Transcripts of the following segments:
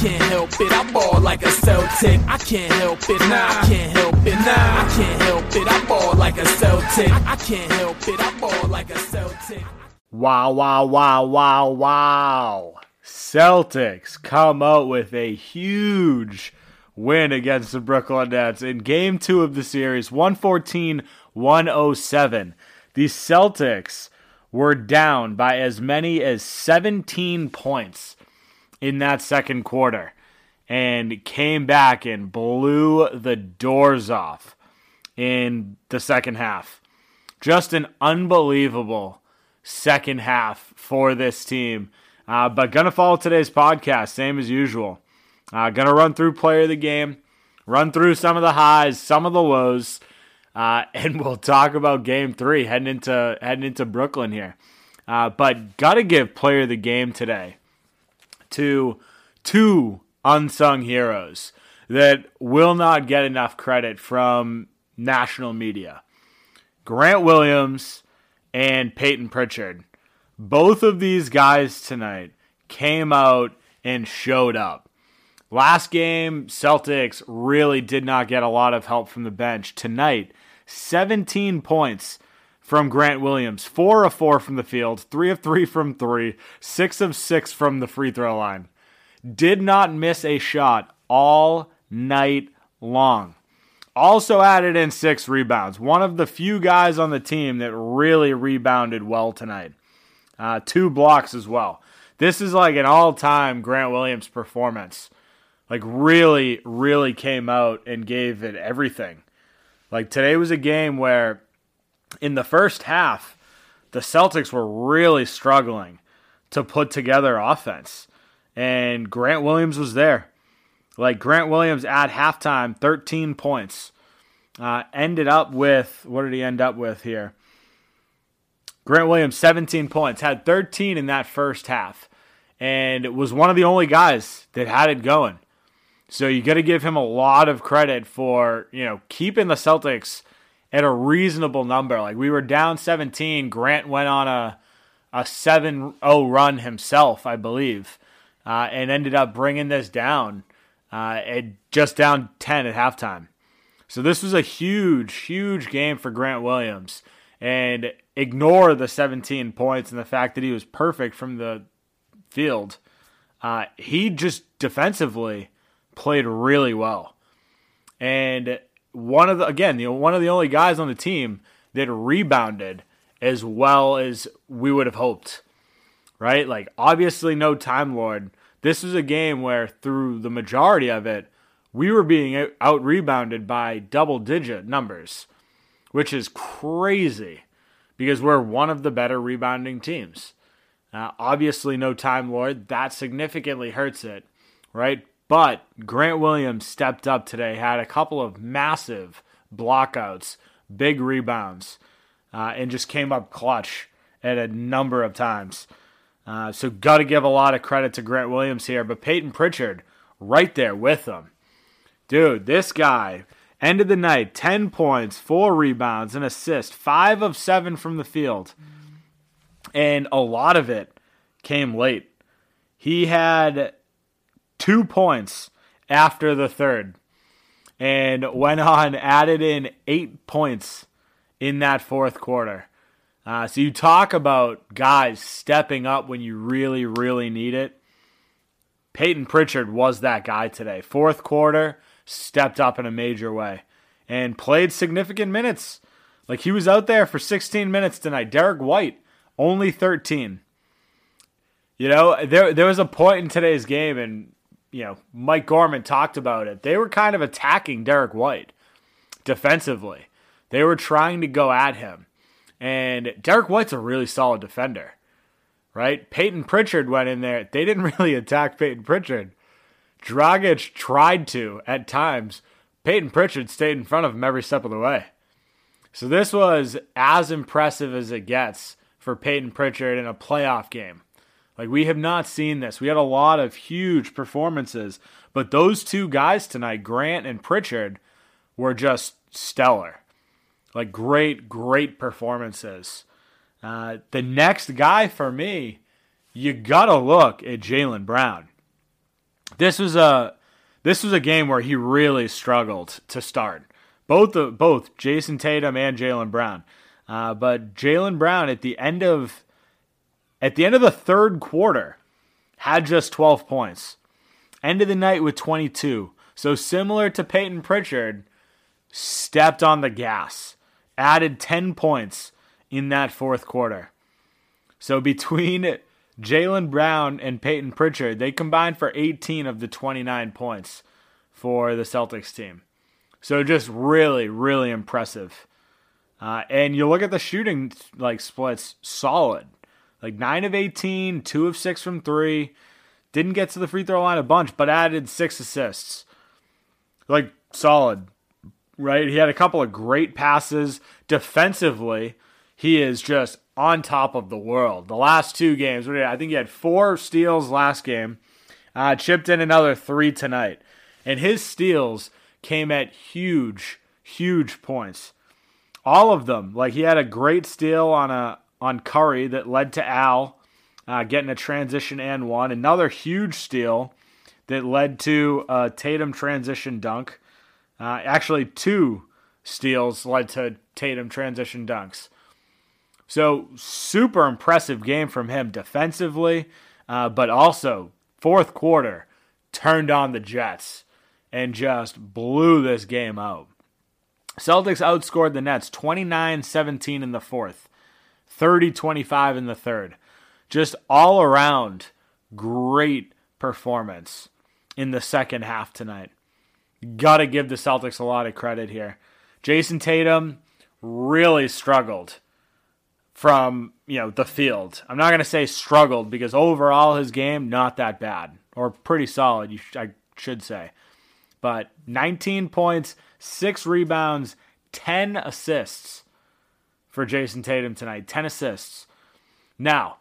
can't help it. I ball like a Celtic. I can't help it. Nah, I can't help it. Nah, I can't help it. I ball like a Celtic. I can't help it. I ball like a Celtic. Wow, wow, wow, wow, wow. Celtics come out with a huge win against the Brooklyn Nets in Game 2 of the series, 114-107. The Celtics were down by as many as 17 points in that second quarter and came back and blew the doors off in the second half. Just an unbelievable second half for this team. But going to follow today's podcast, same as usual. Going to run through player of the game, run through some of the highs, some of the lows, and we'll talk about Game 3 heading into Brooklyn here. But got to give player of the game today to two unsung heroes that will not get enough credit from national media. Grant Williams and Peyton Pritchard. Both of these guys tonight came out and showed up. Last game, Celtics really did not get a lot of help from the bench. Tonight, 17 points from Grant Williams, 4 of 4 from the field, 3 of 3 from 3, 6 of 6 from the free throw line. Did not miss a shot all night long. Also added in 6 rebounds. One of the few guys on the team that really rebounded well tonight. 2 blocks as well. This is like an all-time Grant Williams performance. Like really, really came out and gave it everything. Like today was a game where in the first half, the Celtics were really struggling to put together offense. And Grant Williams was there. Like Grant Williams at halftime, 13 points. Ended up with, what did he end up with here? Grant Williams, 17 points, had 13 in that first half, and was one of the only guys that had it going. So you got to give him a lot of credit for, keeping the Celtics at a reasonable number. Like we were down 17. Grant went on a 7-0 run himself, I believe, and ended up bringing this down at just down 10 at halftime. So this was a huge, huge game for Grant Williams. And ignore the 17 points and the fact that he was perfect from the field. He just defensively played really well. And one of the only guys on the team that rebounded as well as we would have hoped, right? Like obviously no Time Lord. This was a game where through the majority of it, we were being out-rebounded by double-digit numbers, which is crazy because we're one of the better rebounding teams. Obviously, no Time Lord. That significantly hurts it, right? But Grant Williams stepped up today, had a couple of massive blockouts, big rebounds, and just came up clutch at a number of times. So got to give a lot of credit to Grant Williams here. But Peyton Pritchard right there with him. Dude, this guy... End of the night, 10 points, 4 rebounds, an assist, 5 of 7 from the field. And a lot of it came late. He had 2 points after the third and went on, added in 8 points in that fourth quarter. So you talk about guys stepping up when you really, really need it. Peyton Pritchard was that guy today. Fourth quarter, stepped up in a major way and played significant minutes. Like he was out there for 16 minutes tonight. Derek White, only 13. There was a point in today's game, and Mike Gorman talked about it. They were kind of attacking Derek White defensively. They were trying to go at him. And Derek White's a really solid defender, right? Peyton Pritchard went in there. They didn't really attack Peyton Pritchard. Dragic tried to at times. Peyton Pritchard stayed in front of him every step of the way. So this was as impressive as it gets for Peyton Pritchard in a playoff game. Like we have not seen this. We had a lot of huge performances, but those two guys tonight, Grant and Pritchard, were just stellar. Like great, great performances. The next guy for me, you gotta look at Jaylen Brown. This was a game where he really struggled to start. Both Jason Tatum and Jaylen Brown. But Jaylen Brown at the end of the third quarter had just 12 points. Ended the night with 22. So similar to Peyton Pritchard, stepped on the gas. Added 10 points in that fourth quarter. So between Jaylen Brown and Peyton Pritchard, they combined for 18 of the 29 points for the Celtics team. So just really, really impressive. And you look at the shooting splits, solid. 9 of 18, 2 of 6 from 3. Didn't get to the free throw line a bunch, but added 6 assists. Solid, right? He had a couple of great passes. Defensively, he is just on top of the world. The last two games, I think he had 4 steals last game. Chipped in another 3 tonight. And his steals came at huge, huge points. All of them. He had a great steal on Curry that led to Al getting a transition and one. Another huge steal that led to a Tatum transition dunk. Actually, 2 steals led to Tatum transition dunks. So, super impressive game from him defensively, but also fourth quarter turned on the Jets and just blew this game out. Celtics outscored the Nets 29-17 in the fourth, 30-25 in the third. Just all around great performance in the second half tonight. Got to give the Celtics a lot of credit here. Jason Tatum really struggled from the field. I'm not going to say struggled because overall his game, not that bad. Or pretty solid, I should say. But 19 points, 6 rebounds, 10 assists for Jason Tatum tonight. 10 assists. Now,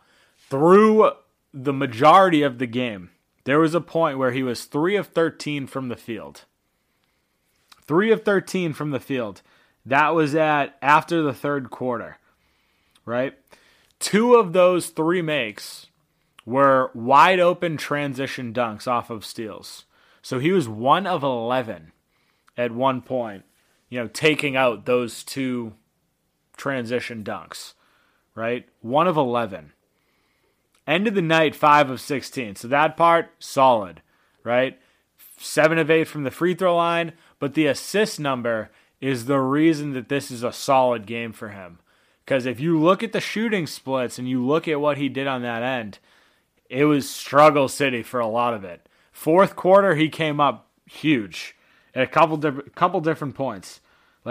through the majority of the game, there was a point where he was 3 of 13 from the field. 3 of 13 from the field. That was after the third quarter. Right? 2 of those 3 makes were wide open transition dunks off of steals. So he was 1 of 11 at one point, taking out those 2 transition dunks, right? 1 of 11. End of the night, 5 of 16. So that part, solid, right? 7 of 8 from the free throw line, but the assist number is the reason that this is a solid game for him. Because if you look at the shooting splits and you look at what he did on that end, it was struggle city for a lot of it. Fourth quarter, he came up huge at a couple different points.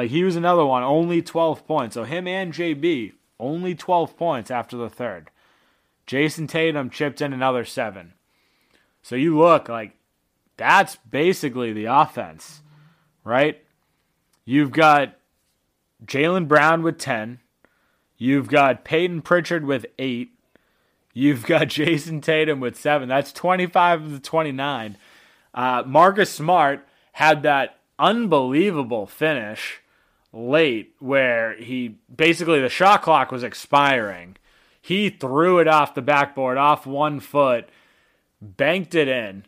He was another one, only 12 points. So him and JB, only 12 points after the third. Jason Tatum chipped in another 7. So you look, that's basically the offense, right? You've got Jaylen Brown with 10. You've got Peyton Pritchard with 8. You've got Jason Tatum with 7. That's 25 of the 29. Marcus Smart had that unbelievable finish late where he basically the shot clock was expiring. He threw it off the backboard, off one foot, banked it in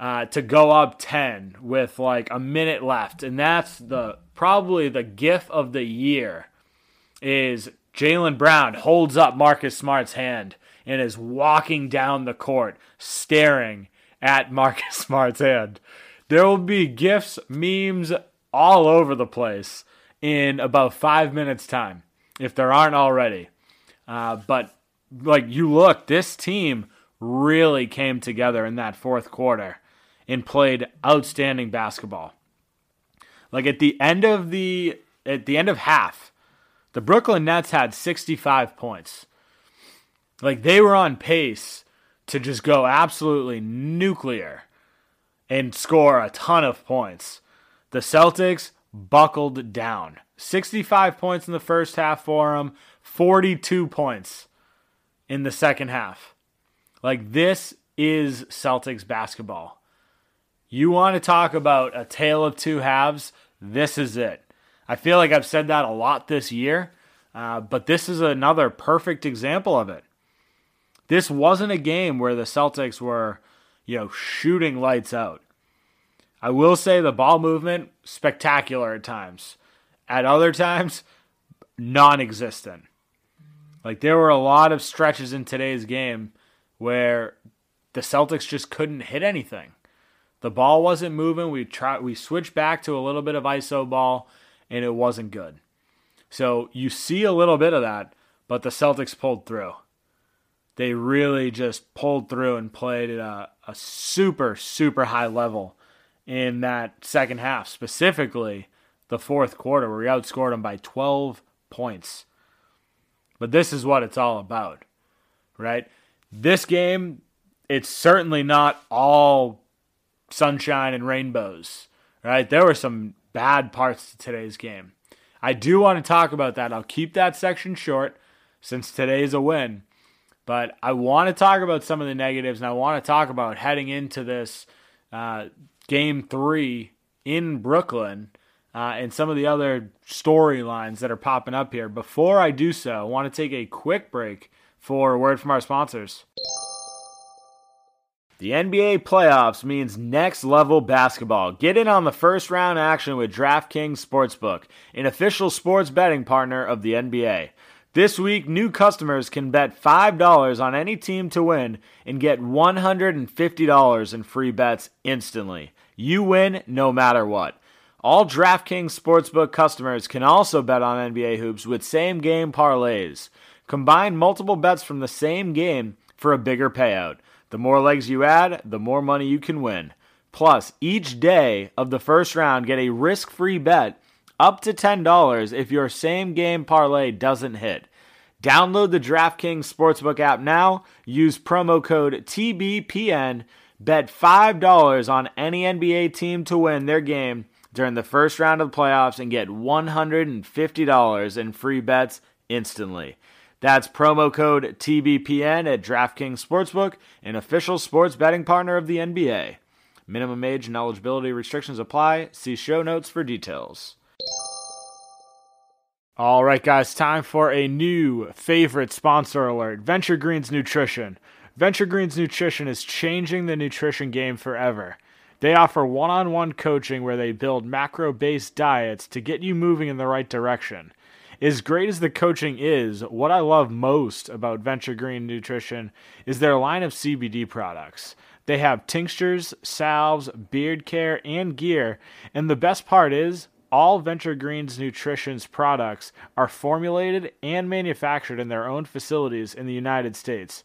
to go up 10 with a minute left. And that's probably the gif of the year is Jaylen Brown holds up Marcus Smart's hand and is walking down the court staring at Marcus Smart's hand. There will be GIFs, memes all over the place in about 5 minutes' time, if there aren't already. But, you look, this team really came together in that fourth quarter and played outstanding basketball. At the end of half, the Brooklyn Nets had 65 points. They were on pace to just go absolutely nuclear and score a ton of points. The Celtics buckled down. 65 points in the first half for them, 42 points in the second half. This is Celtics basketball. You want to talk about a tale of two halves? This is it. I feel like I've said that a lot this year, but this is another perfect example of it. This wasn't a game where the Celtics were, shooting lights out. I will say the ball movement, spectacular at times. At other times, non-existent. Like, there were a lot of stretches in today's game where the Celtics just couldn't hit anything. The ball wasn't moving. We switched back to a little bit of ISO ball, and it wasn't good. So you see a little bit of that, but the Celtics pulled through. They really just pulled through and played at a super, super high level in that second half, specifically the fourth quarter, where we outscored them by 12 points. But this is what it's all about, right? This game, it's certainly not all sunshine and rainbows, right? There were some bad parts to today's game. I do want to talk about that. I'll keep that section short since today's a win. But I want to talk about some of the negatives, and I want to talk about heading into this Game 3 in Brooklyn and some of the other storylines that are popping up here. Before I do so, I want to take a quick break for a word from our sponsors. The NBA playoffs means next-level basketball. Get in on the first-round action with DraftKings Sportsbook, an official sports betting partner of the NBA. This week, new customers can bet $5 on any team to win and get $150 in free bets instantly. You win no matter what. All DraftKings Sportsbook customers can also bet on NBA hoops with same-game parlays. Combine multiple bets from the same game for a bigger payout. The more legs you add, the more money you can win. Plus, each day of the first round, get a risk-free bet up to $10 if your same-game parlay doesn't hit. Download the DraftKings Sportsbook app now. Use promo code TBPN. Bet $5 on any NBA team to win their game during the first round of the playoffs and get $150 in free bets instantly. That's promo code TBPN at DraftKings Sportsbook, an official sports betting partner of the NBA. Minimum age and eligibility restrictions apply. See show notes for details. All right, guys, time for a new favorite sponsor alert, Venture Greens Nutrition. Venture Greens Nutrition is changing the nutrition game forever. They offer one-on-one coaching where they build macro-based diets to get you moving in the right direction. As great as the coaching is, what I love most about Venture Green Nutrition is their line of CBD products. They have tinctures, salves, beard care, and gear. And the best part is, all Venture Greens Nutrition's products are formulated and manufactured in their own facilities in the United States.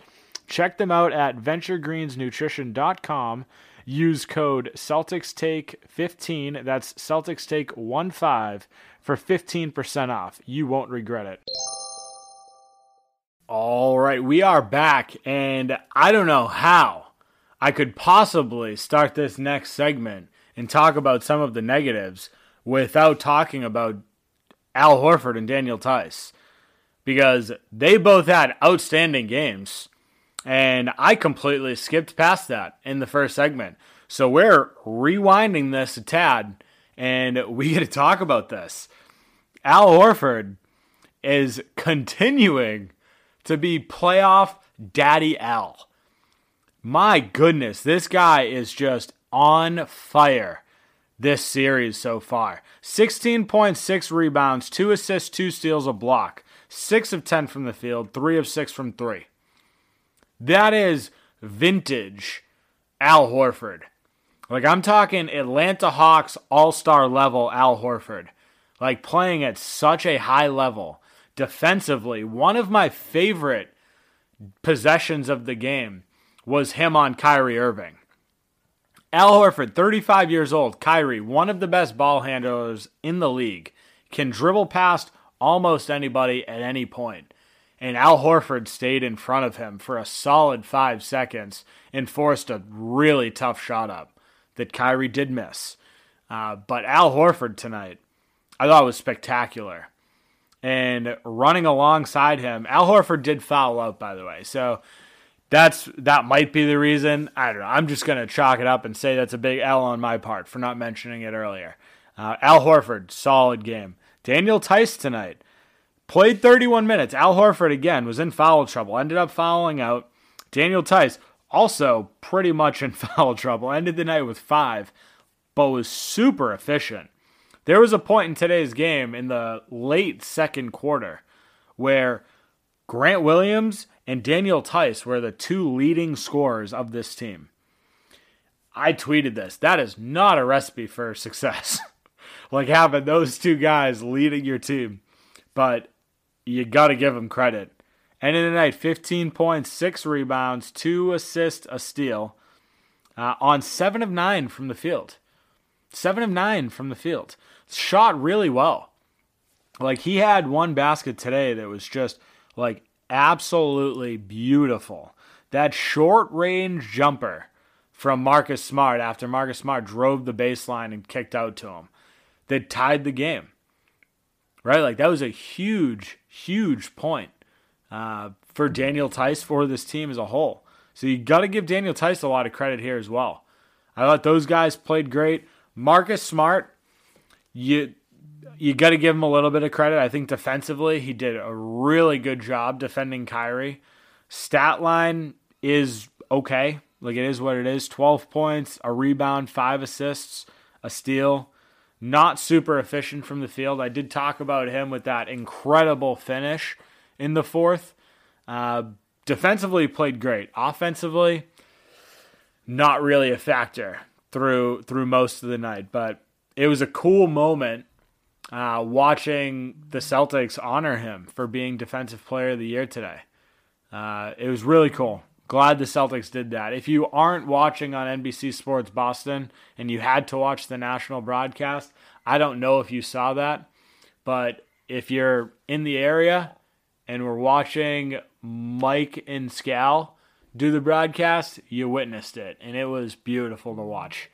Check them out at venturegreensnutrition.com. Use code CelticsTake15, that's CelticsTake15, for 15% off. You won't regret it. All right, we are back, and I don't know how I could possibly start this next segment and talk about some of the negatives without talking about Al Horford and Daniel Tice, because they both had outstanding games. And I completely skipped past that in the first segment. So we're rewinding this a tad, and we get to talk about this. Al Horford is continuing to be playoff Daddy Al. My goodness, this guy is just on fire this series so far. 16.6 rebounds, 2 assists, 2 steals, a block. 6 of 10 from the field, 3 of 6 from 3. That is vintage Al Horford. Like, I'm talking Atlanta Hawks all-star level Al Horford. Like, playing at such a high level defensively. One of my favorite possessions of the game was him on Kyrie Irving. Al Horford, 35 years old. Kyrie, one of the best ball handlers in the league. Can dribble past almost anybody at any point. And Al Horford stayed in front of him for a solid 5 seconds and forced a really tough shot up that Kyrie did miss. But Al Horford tonight, I thought was spectacular. And running alongside him, Al Horford did foul out, by the way. So that might be the reason. I don't know. I'm just going to chalk it up and say that's a big L on my part for not mentioning it earlier. Al Horford, solid game. Daniel Tice tonight. Played 31 minutes. Al Horford, again, was in foul trouble. Ended up fouling out. Daniel Tice, also pretty much in foul trouble. Ended the night with 5, but was super efficient. There was a point in today's game in the late second quarter where Grant Williams and Daniel Tice were the two leading scorers of this team. I tweeted this. That is not a recipe for success. Like having those two guys leading your team. But you got to give them credit. And in the night, 15 points, 6 rebounds, 2 assists, a steal on 7 of 9 from the field. 7 of 9 from the field. Shot really well. Like he had one basket today that was just like absolutely beautiful. That short range jumper from Marcus Smart after Marcus Smart drove the baseline and kicked out to him that tied the game, right? Like that was a huge, huge point for Daniel Tice, for this team as a whole. So you got to give Daniel Tice a lot of credit here as well. I thought those guys played great. Marcus Smart, you got to give him a little bit of credit. I think defensively, he did a really good job defending Kyrie. Stat line is okay. Like, it is what it is. 12 points, a rebound, 5 assists, a steal. Not super efficient from the field. I did talk about him with that incredible finish in the fourth. Defensively, played great. Offensively, not really a factor through most of the night. But it was a cool moment watching the Celtics honor him for being Defensive Player of the Year today. It was really cool. Glad the Celtics did that. If you aren't watching on NBC Sports Boston and you had to watch the national broadcast, I don't know if you saw that, but if you're in the area and we're watching Mike and Scal do the broadcast, you witnessed it, and it was beautiful to watch.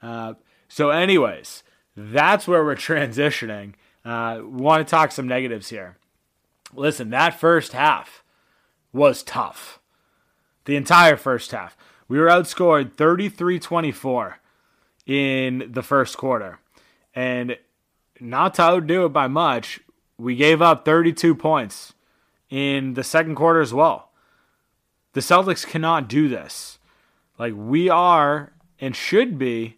So anyways, that's where we're transitioning. We want to talk some negatives here. Listen, that first half was tough. The entire first half. We were outscored 33-24 in the first quarter. And not to outdo it by much, we gave up 32 points in the second quarter as well. The Celtics cannot do this. Like, we are and should be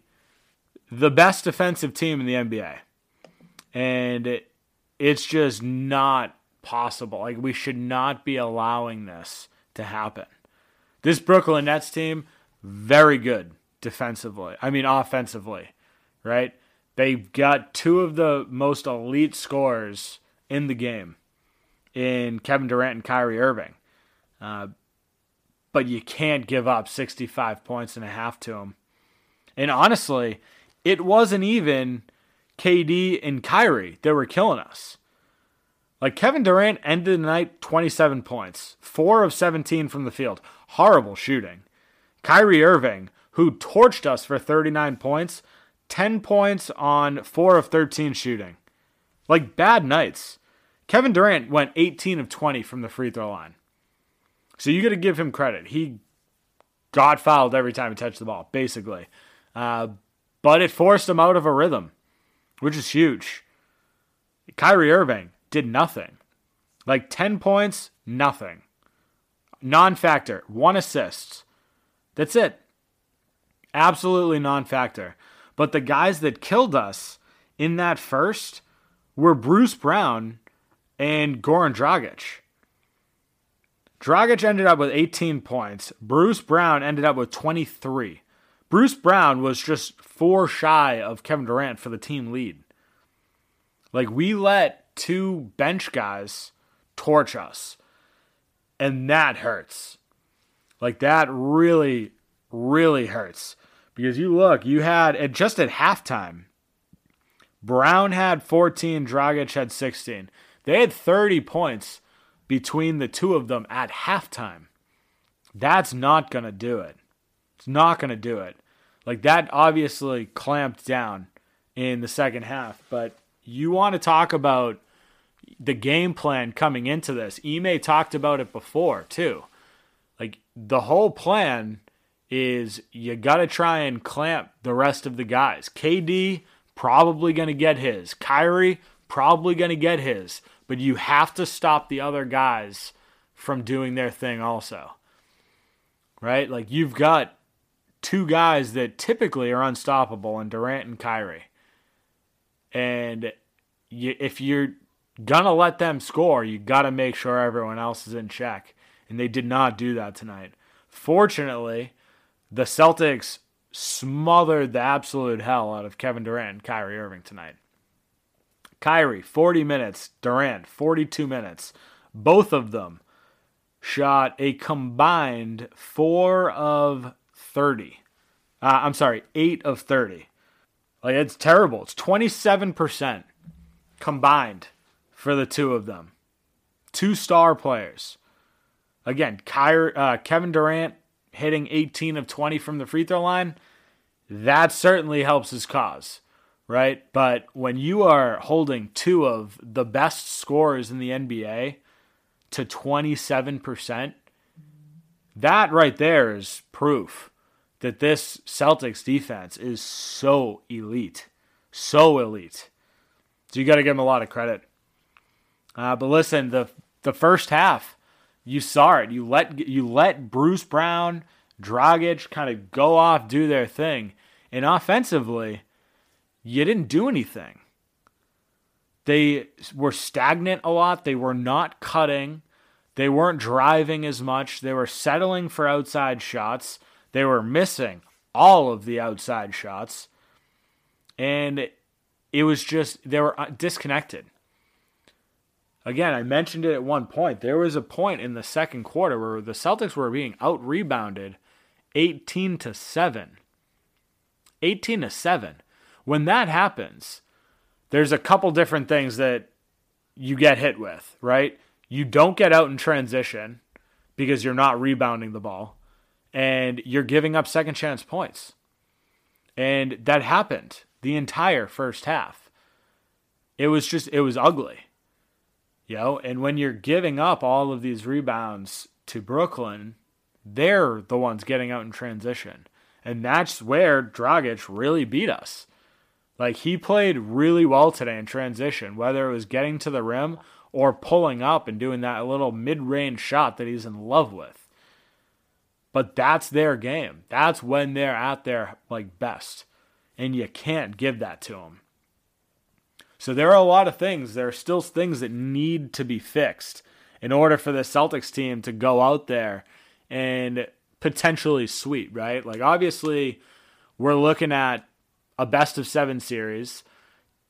the best defensive team in the NBA. And it's just not possible. Like, we should not be allowing this to happen. This Brooklyn Nets team, very good defensively. I mean, offensively, right? They've got two of the most elite scorers in the game in Kevin Durant and Kyrie Irving. But you can't give up 65 points and a half to them. And honestly, it wasn't even KD and Kyrie that were killing us. Like, Kevin Durant ended the night 27 points, 4 of 17 from the field. Horrible shooting. Kyrie Irving, who torched us for 39 points, 10 points on 4 of 13 shooting. Like, bad nights. Kevin Durant went 18 of 20 from the free throw line. So you got to give him credit. He got fouled every time he touched the ball, basically. But it forced him out of a rhythm, which is huge. Kyrie Irving did nothing. Like 10 points, nothing. Non-factor, 1 assist. That's it. Absolutely non-factor. But the guys that killed us in that first were Bruce Brown and Goran Dragic. Dragic ended up with 18 points. Bruce Brown ended up with 23. Bruce Brown was just 4 shy of Kevin Durant for the team lead. Like, we let 2 bench guys torch us. And that hurts. Like, that really, really hurts. Because you had, and just at halftime, Brown had 14, Dragic had 16. They had 30 points between the two of them at halftime. That's not going to do it. It's not going to do it. Like, that obviously clamped down in the second half. But you want to talk about the game plan coming into this. Ime talked about it before too. Like, the whole plan is you got to try and clamp the rest of the guys. KD probably going to get his. Kyrie probably going to get his. But you have to stop the other guys from doing their thing also. right? Like, you've got two guys that typically are unstoppable in Durant and Kyrie. And if you're going to let them score, you got to make sure everyone else is in check. And they did not do that tonight. Fortunately, the Celtics smothered the absolute hell out of Kevin Durant and Kyrie Irving tonight. Kyrie, 40 minutes. Durant, 42 minutes. Both of them shot a combined 8 of 30. Like, it's terrible. It's 27% combined for the two of them. Two star players. Again, Kevin Durant hitting 18 of 20 from the free throw line. That certainly helps his cause, right? But when you are holding two of the best scorers in the NBA to 27%, that right there is proof that this Celtics defense is so elite. So elite. So you got to give them a lot of credit. But listen, the first half, you saw it. You let Bruce Brown, Dragic kind of go off, do their thing. And offensively, you didn't do anything. They were stagnant a lot. They were not cutting. They weren't driving as much. They were settling for outside shots. They were missing all of the outside shots. And it was just, they were disconnected. Again, I mentioned it at one point. There was a point in the second quarter where the Celtics were being out-rebounded 18-7. 18-7. When that happens, there's a couple different things that you get hit with, right? You don't get out in transition because you're not rebounding the ball. And you're giving up second chance points. And that happened the entire first half. It was ugly. You know, and when you're giving up all of these rebounds to Brooklyn, they're the ones getting out in transition. And that's where Dragic really beat us. Like, he played really well today in transition, whether it was getting to the rim or pulling up and doing that little mid-range shot that he's in love with. But that's their game. That's when they're at their best. And you can't give that to them. So there are a lot of things. There are still things that need to be fixed in order for the Celtics team to go out there and potentially sweep, right? Like, obviously, we're looking at a best-of-7 series.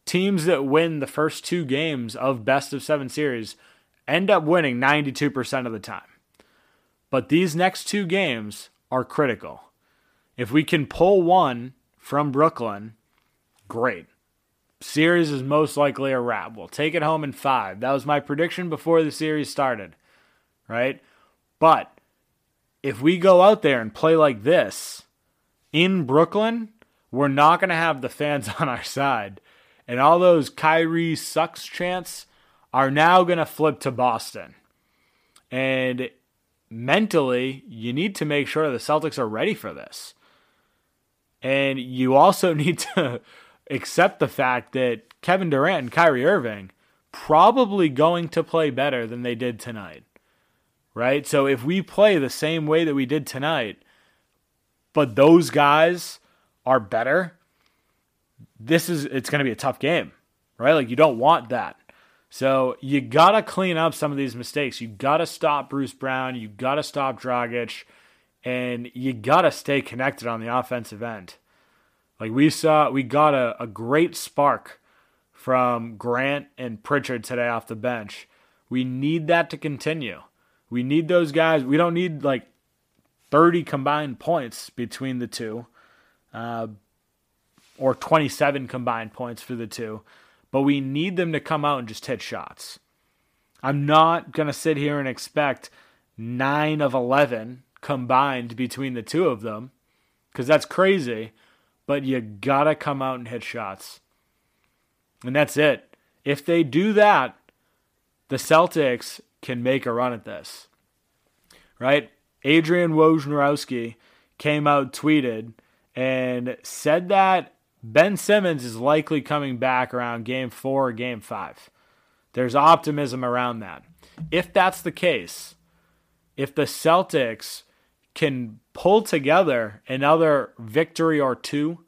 Teams that win the first two games of best-of-7 series end up winning 92% of the time. But these next two games are critical. If we can pull one from Brooklyn, great. Series is most likely a wrap. We'll take it home in 5. That was my prediction before the series started, right? But if we go out there and play like this in Brooklyn, we're not going to have the fans on our side. And all those Kyrie sucks chants are now going to flip to Boston. And mentally, you need to make sure the Celtics are ready for this. And you also need to accept the fact that Kevin Durant and Kyrie Irving probably going to play better than they did tonight, right? So if we play the same way that we did tonight, but those guys are better, it's going to be a tough game, right? Like, you don't want that. So you got to clean up some of these mistakes. You got to stop Bruce Brown. You got to stop Dragic. And you got to stay connected on the offensive end. Like, we got a great spark from Grant and Pritchard today off the bench. We need that to continue. We need those guys. We don't need 30 combined points between the two or 27 combined points for the two. But we need them to come out and just hit shots. I'm not going to sit here and expect 9 of 11 combined between the two of them, because that's crazy, but you got to come out and hit shots. And that's it. If they do that, the Celtics can make a run at this, right? Adrian Wojnarowski came out, tweeted, and said that Ben Simmons is likely coming back around Game 4 or Game 5. There's optimism around that. If that's the case, if the Celtics can pull together another victory or two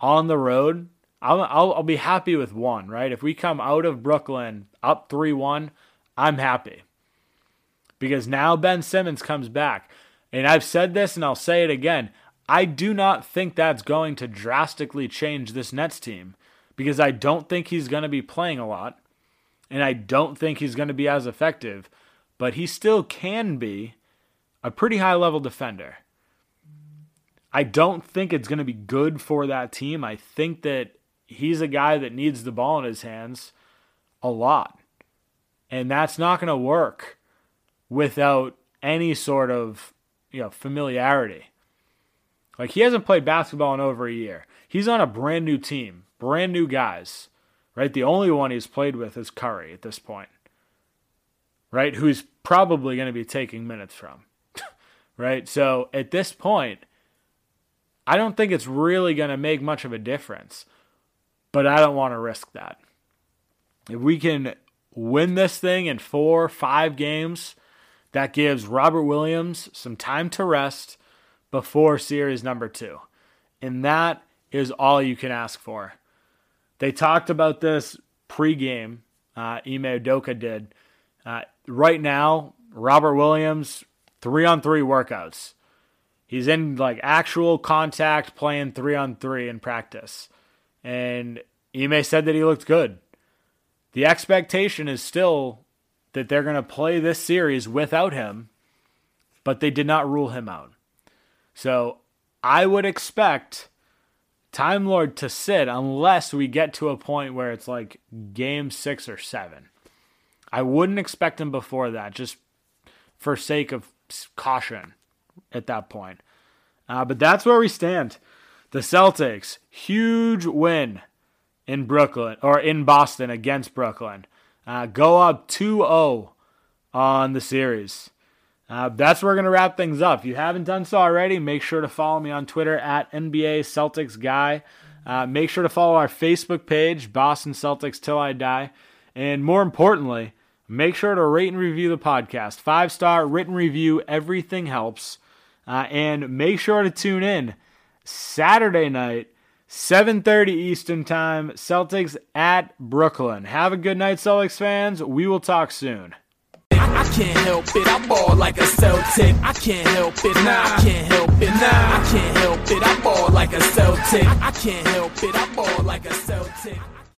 on the road, I'll be happy with one, right? If we come out of Brooklyn up 3-1, I'm happy. Because now Ben Simmons comes back. And I've said this and I'll say it again. I do not think that's going to drastically change this Nets team because I don't think he's going to be playing a lot and I don't think he's going to be as effective, but he still can be a pretty high-level defender. I don't think it's going to be good for that team. I think that he's a guy that needs the ball in his hands a lot, and that's not going to work without any sort of, you know, familiarity. Like, he hasn't played basketball in over a year. He's on a brand new team, brand new guys, right? The only one he's played with is Curry at this point, right? Who he's probably going to be taking minutes from, right? So at this point, I don't think it's really going to make much of a difference, but I don't want to risk that. If we can win this thing in 4 or 5 games, that gives Robert Williams some time to rest before series number 2. And that is all you can ask for. They talked about this pregame. Ime Udoka did. Right now, Robert Williams, 3-on-3 workouts. He's in like actual contact playing 3-on-3 in practice. And Ime said that he looked good. The expectation is still that they're going to play this series without him, but they did not rule him out. So I would expect Time Lord to sit unless we get to a point where it's like game 6 or 7. I wouldn't expect him before that, just for sake of caution at that point. But that's where we stand. The Celtics, huge win in Brooklyn, or in Boston against Brooklyn. Go up 2-0 on the series. That's where we're going to wrap things up. If you haven't done so already, make sure to follow me on Twitter at NBA Celtics Guy. Make sure to follow our Facebook page, Boston Celtics Till I Die. And more importantly, make sure to rate and review the podcast. 5-star written review, everything helps. And make sure to tune in Saturday night, 7:30 Eastern Time, Celtics at Brooklyn. Have a good night, Celtics fans. We will talk soon. I can't help it, I ball like a Celtic. I can't help it, nah, I can't help it, nah, I can't help it, I ball like a Celtic. I can't help it, I ball like a Celtic.